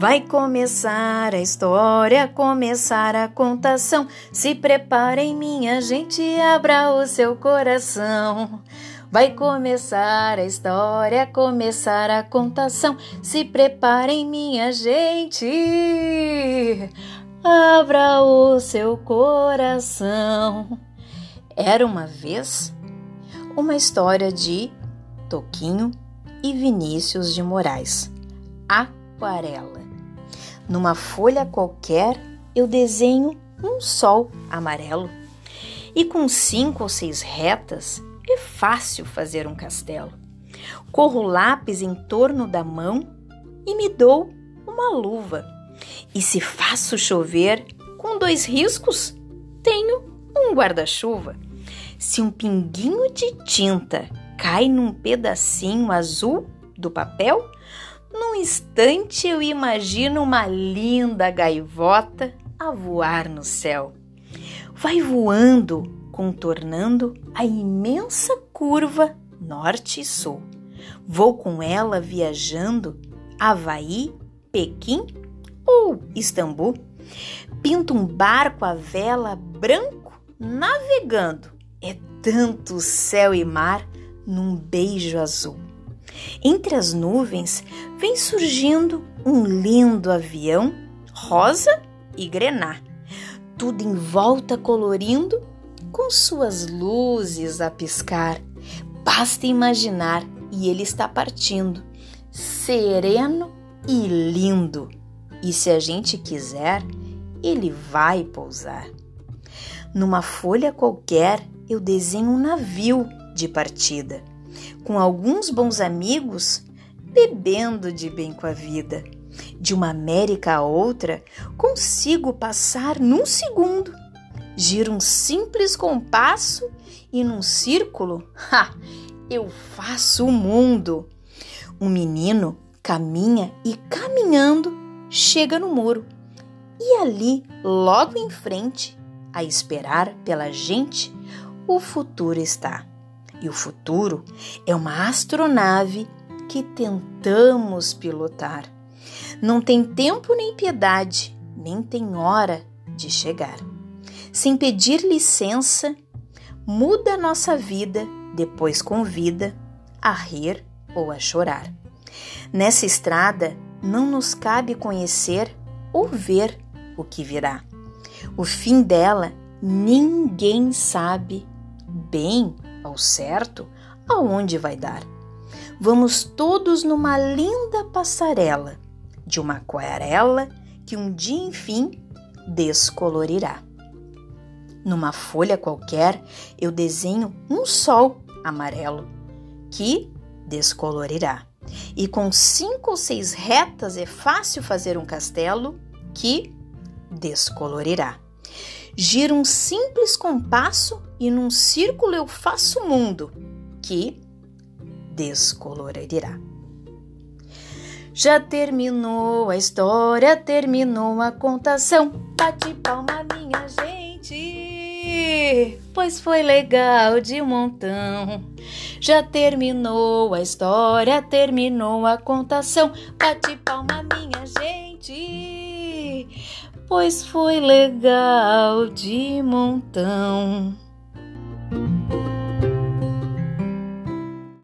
Vai começar a história, começar a contação. Se preparem, minha gente, abra o seu coração. Vai começar a história, começar a contação. Se preparem, minha gente, abra o seu coração. Era uma vez uma história de Toquinho e Vinícius de Moraes. Aquarela. Numa folha qualquer eu desenho um sol amarelo. E com 5 ou 6 retas é fácil fazer um castelo. Corro o lápis em torno da mão e me dou uma luva. E se faço chover com 2 riscos, tenho um guarda-chuva. Se um pinguinho de tinta cai num pedacinho azul do papel, num instante eu imagino uma linda gaivota a voar no céu. Vai voando, contornando a imensa curva norte e sul. Vou com ela viajando Havaí, Pequim ou Istambul. Pinto um barco à vela branco navegando. É tanto céu e mar num beijo azul. Entre as nuvens vem surgindo um lindo avião rosa e grená, tudo em volta colorindo com suas luzes a piscar. Basta imaginar e ele está partindo, sereno e lindo. E se a gente quiser, ele vai pousar. Numa folha qualquer eu desenho um navio de partida, com alguns bons amigos bebendo de bem com a vida. De uma América a outra consigo passar num segundo. Giro um simples compasso e num círculo, eu faço o mundo. Um menino caminha e caminhando chega no muro. E ali, logo em frente, a esperar pela gente, o futuro está. E o futuro é uma astronave que tentamos pilotar. Não tem tempo nem piedade, nem tem hora de chegar. Sem pedir licença, muda nossa vida, depois convida a rir ou a chorar. Nessa estrada não nos cabe conhecer ou ver o que virá. O fim dela ninguém sabe bem ao certo aonde vai dar. Vamos todos numa linda passarela de uma aquarela que um dia enfim descolorirá. Numa folha qualquer eu desenho um sol amarelo que descolorirá. E com 5 ou 6 retas é fácil fazer um castelo que descolorirá. Giro um simples compasso e num círculo eu faço o mundo que descolorirá. Já terminou a história, terminou a contação. Bate palma, minha gente, pois foi legal de montão. Já terminou a história, terminou a contação. Bate palma, minha gente, pois foi legal de montão.